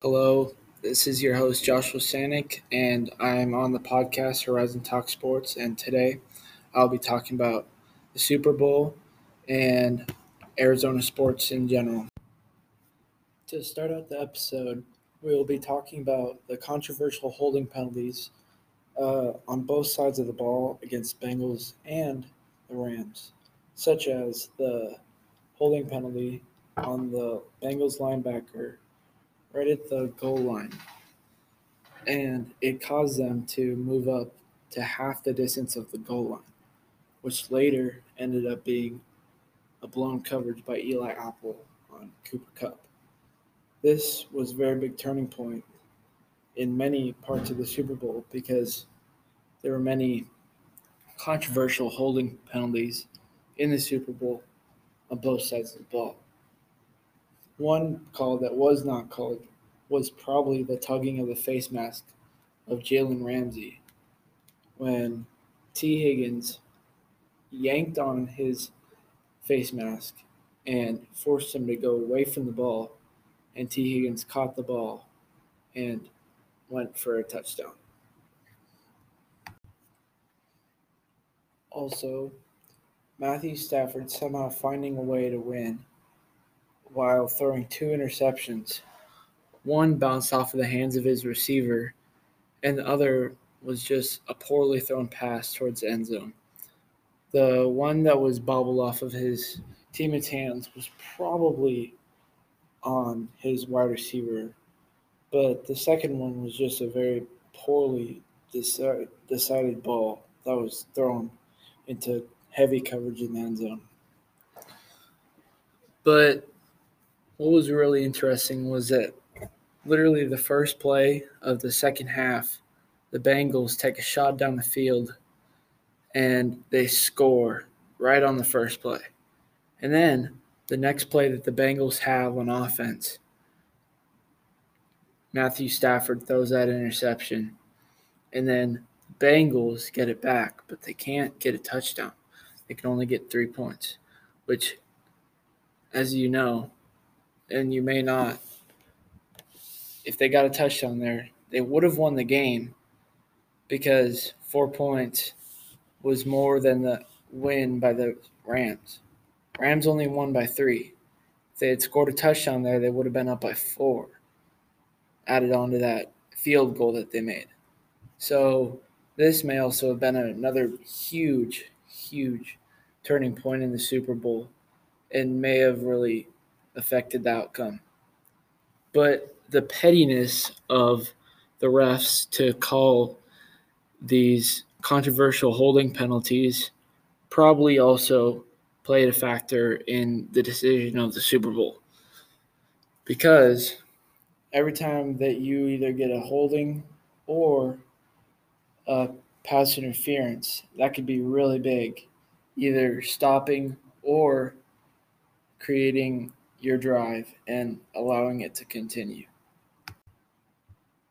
Hello, this is your host Joshua Sannik, and I'm on the podcast Horizon Talk Sports, and today I'll be talking about the Super Bowl and Arizona sports in general. To start out the episode, we will be talking about the controversial holding penalties on both sides of the ball against Bengals and the Rams, such as the holding penalty on the Bengals linebacker right at the goal line, and it caused them to move up to half the distance of the goal line, which later ended up being a blown coverage by Eli Apple on Cooper Cup. This was a very big turning point in many parts of the Super Bowl because there were many controversial holding penalties in the Super Bowl on both sides of the ball. One call that was not called was probably the tugging of the face mask of Jalen Ramsey when T. Higgins yanked on his face mask and forced him to go away from the ball, and T. Higgins caught the ball and went for a touchdown. Also, Matthew Stafford somehow finding a way to win while throwing two interceptions. One bounced off of the hands of his receiver, and the other was just a poorly thrown pass towards the end zone. The one that was bobbled off of his teammate's hands was probably on his wide receiver, but the second one was just a very poorly decided ball that was thrown into heavy coverage in the end zone. But what was really interesting was that literally the first play of the second half, the Bengals take a shot down the field, and they score right on the first play. And then the next play that the Bengals have on offense, Matthew Stafford throws that interception, and then the Bengals get it back, but they can't get a touchdown. They can only get 3 points, which, as you know, and you may not, if they got a touchdown there, they would have won the game because 4 points was more than the win by the Rams. Rams only won by 3. If they had scored a touchdown there, they would have been up by 4, added on to that field goal that they made. So this may also have been another huge, huge turning point in the Super Bowl and may have really affected the outcome. But the pettiness of the refs to call these controversial holding penalties probably also played a factor in the decision of the Super Bowl, because every time that you either get a holding or a pass interference, that could be really big, either stopping or creating your drive and allowing it to continue.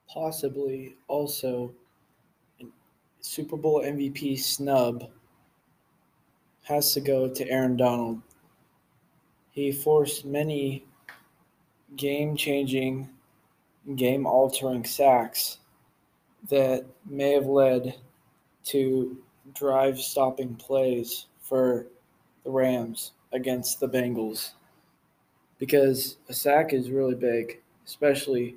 Possibly also Super Bowl MVP snub has to go to Aaron Donald. He forced many game-changing, game-altering sacks that may have led to drive-stopping plays for the Rams against the Bengals, because a sack is really big, especially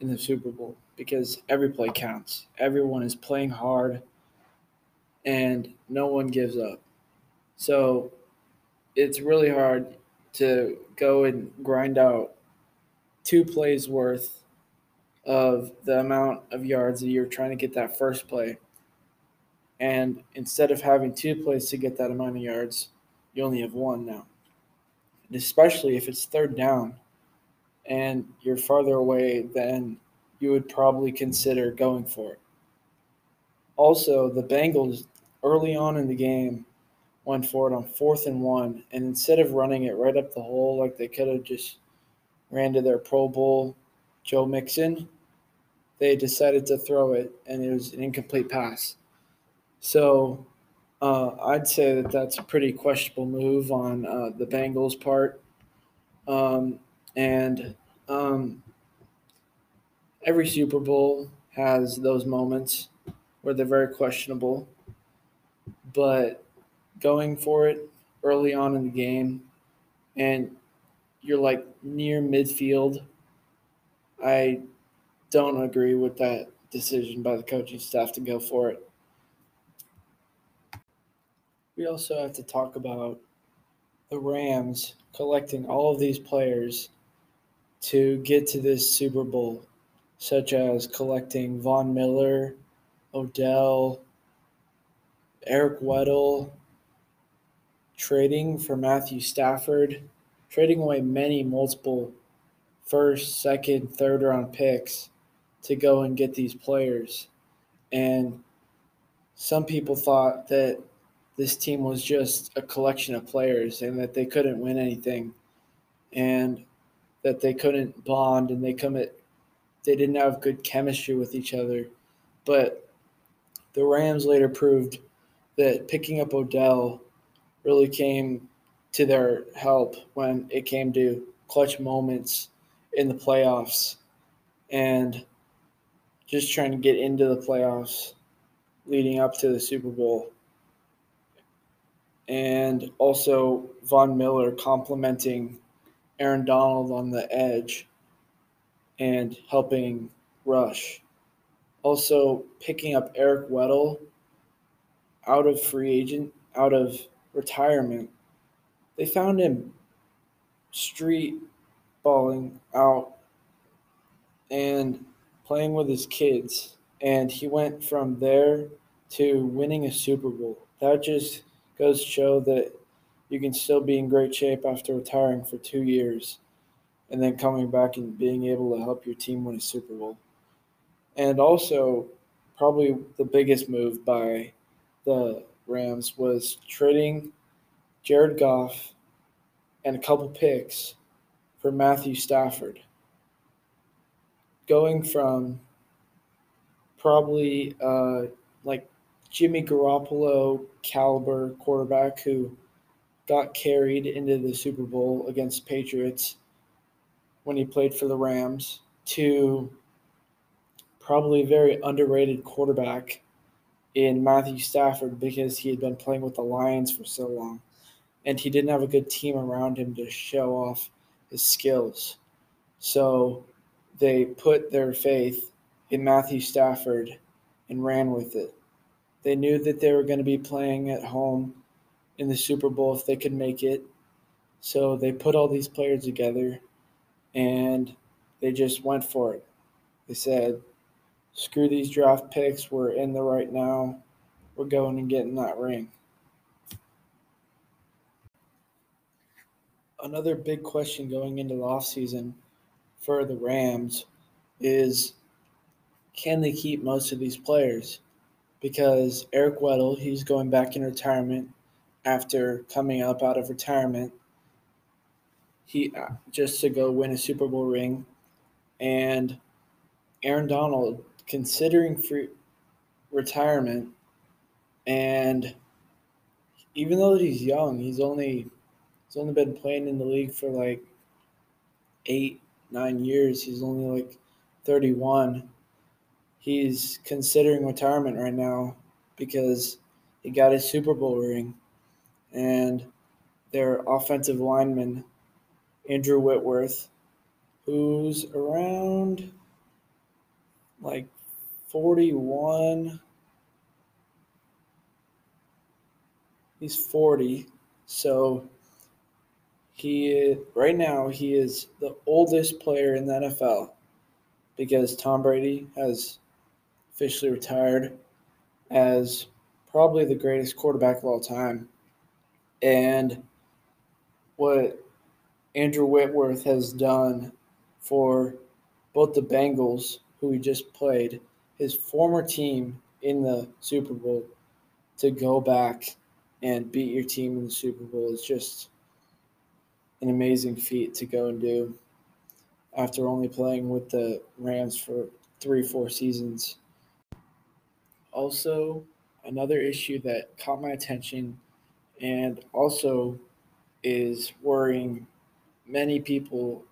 in the Super Bowl, because every play counts. Everyone is playing hard, and no one gives up. So it's really hard to go and grind out 2 plays worth of the amount of yards that you're trying to get that first play. And instead of having 2 plays to get that amount of yards, you only have 1 now. Especially if it's 3rd down and you're farther away than you would probably consider going for it. Also, the Bengals early on in the game went for it on 4th and 1, and instead of running it right up the hole like they could have just ran to their Pro Bowl Joe Mixon, they decided to throw it, and it was an incomplete pass. So I'd say that that's a pretty questionable move on the Bengals' part. And every Super Bowl has those moments where they're very questionable. But going for it early on in the game and you're like near midfield, I don't agree with that decision by the coaching staff to go for it. We also have to talk about the Rams collecting all of these players to get to this Super Bowl, such as collecting Von Miller, Odell, Eric Weddle, trading for Matthew Stafford, trading away multiple first, second, third round picks to go and get these players. And some people thought that this team was just a collection of players and that they couldn't win anything and that they couldn't bond and they didn't have good chemistry with each other. But the Rams later proved that picking up Odell really came to their help when it came to clutch moments in the playoffs and just trying to get into the playoffs leading up to the Super Bowl. And also Von Miller complimenting Aaron Donald on the edge and helping rush. Also picking up Eric Weddle out of retirement. They found him street balling out and playing with his kids, and he went from there to winning a Super Bowl. That just goes to show that you can still be in great shape after retiring for 2 years and then coming back and being able to help your team win a Super Bowl. And also, probably the biggest move by the Rams was trading Jared Goff and a couple picks for Matthew Stafford, going from probably Jimmy Garoppolo caliber quarterback who got carried into the Super Bowl against Patriots when he played for the Rams to probably a very underrated quarterback in Matthew Stafford because he had been playing with the Lions for so long and he didn't have a good team around him to show off his skills. So they put their faith in Matthew Stafford and ran with it. They knew that they were going to be playing at home in the Super Bowl if they could make it. So they put all these players together and they just went for it. They said, screw these draft picks. We're in the right now. We're going and getting that ring. Another big question going into the offseason for the Rams is, can they keep most of these players? Because Eric Weddle, he's going back in retirement after coming up out of retirement. He just to go win a Super Bowl ring. And Aaron Donald, considering free retirement, and even though he's young, he's only been playing in the league for 8-9 years. He's only 31. He's considering retirement right now because he got his Super Bowl ring, and their offensive lineman, Andrew Whitworth, who's around 41. He's 40. So he is the oldest player in the NFL because Tom Brady has officially retired as probably the greatest quarterback of all time. And what Andrew Whitworth has done for both the Bengals, who he just played, his former team in the Super Bowl, to go back and beat your team in the Super Bowl is just an amazing feat to go and do after only playing with the Rams for 3-4 seasons. Also, another issue that caught my attention and also is worrying many people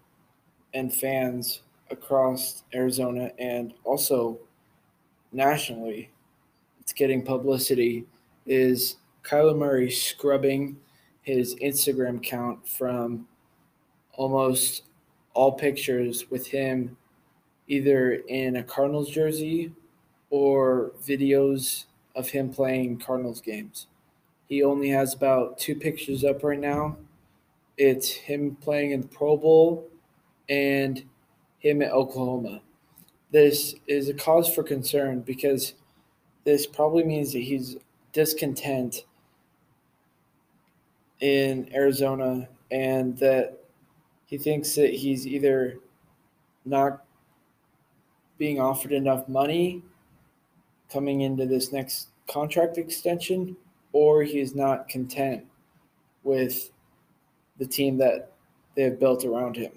and fans across Arizona and also nationally, it's getting publicity, is Kyler Murray scrubbing his Instagram account from almost all pictures with him either in a Cardinals jersey or videos of him playing Cardinals games. He only has about 2 pictures up right now. It's him playing in the Pro Bowl and him at Oklahoma. This is a cause for concern because this probably means that he's discontent in Arizona and that he thinks that he's either not being offered enough money coming into this next contract extension, or he is not content with the team that they have built around him.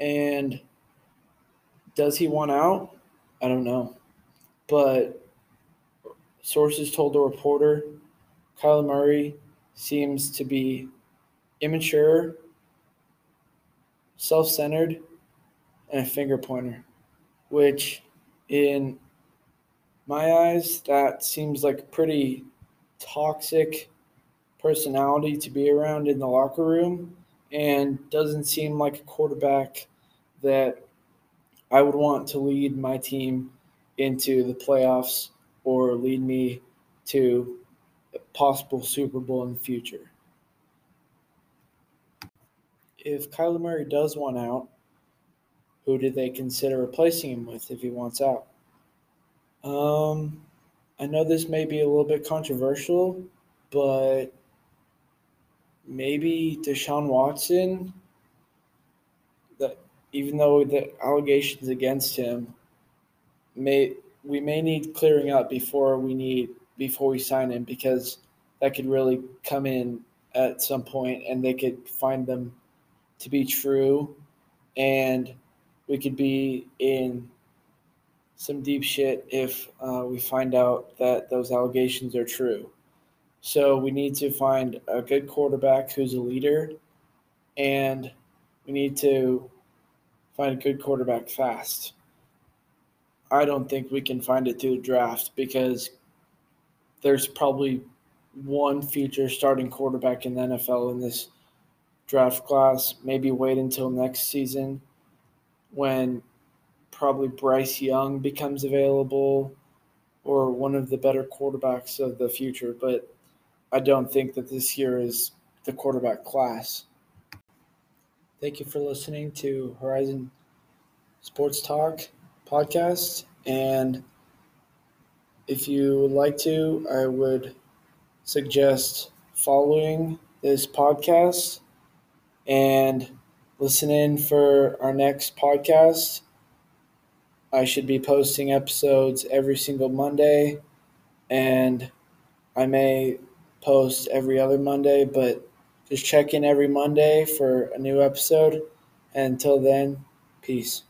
And does he want out? I don't know. But sources told a reporter Kyler Murray seems to be immature, self-centered, and a finger pointer, which in my eyes, that seems like a pretty toxic personality to be around in the locker room and doesn't seem like a quarterback that I would want to lead my team into the playoffs or lead me to a possible Super Bowl in the future. If Kyler Murray does want out, who do they consider replacing him with if he wants out? I know this may be a little bit controversial, but maybe Deshaun Watson, that even though the allegations against him, we may need clearing up before we sign him, because that could really come in at some point and they could find them to be true and we could be in some deep shit if we find out that those allegations are true. So we need to find a good quarterback who's a leader, and we need to find a good quarterback fast. I don't think we can find it through the draft because there's probably one future starting quarterback in the NFL in this draft class. Maybe wait until next season when probably Bryce Young becomes available or one of the better quarterbacks of the future. But I don't think that this year is the quarterback class. Thank you for listening to Horizon Sports Talk podcast. And if you would like to, I would suggest following this podcast and listen in for our next podcast. I should be posting episodes every single Monday, and I may post every other Monday, but just check in every Monday for a new episode. And until then, peace.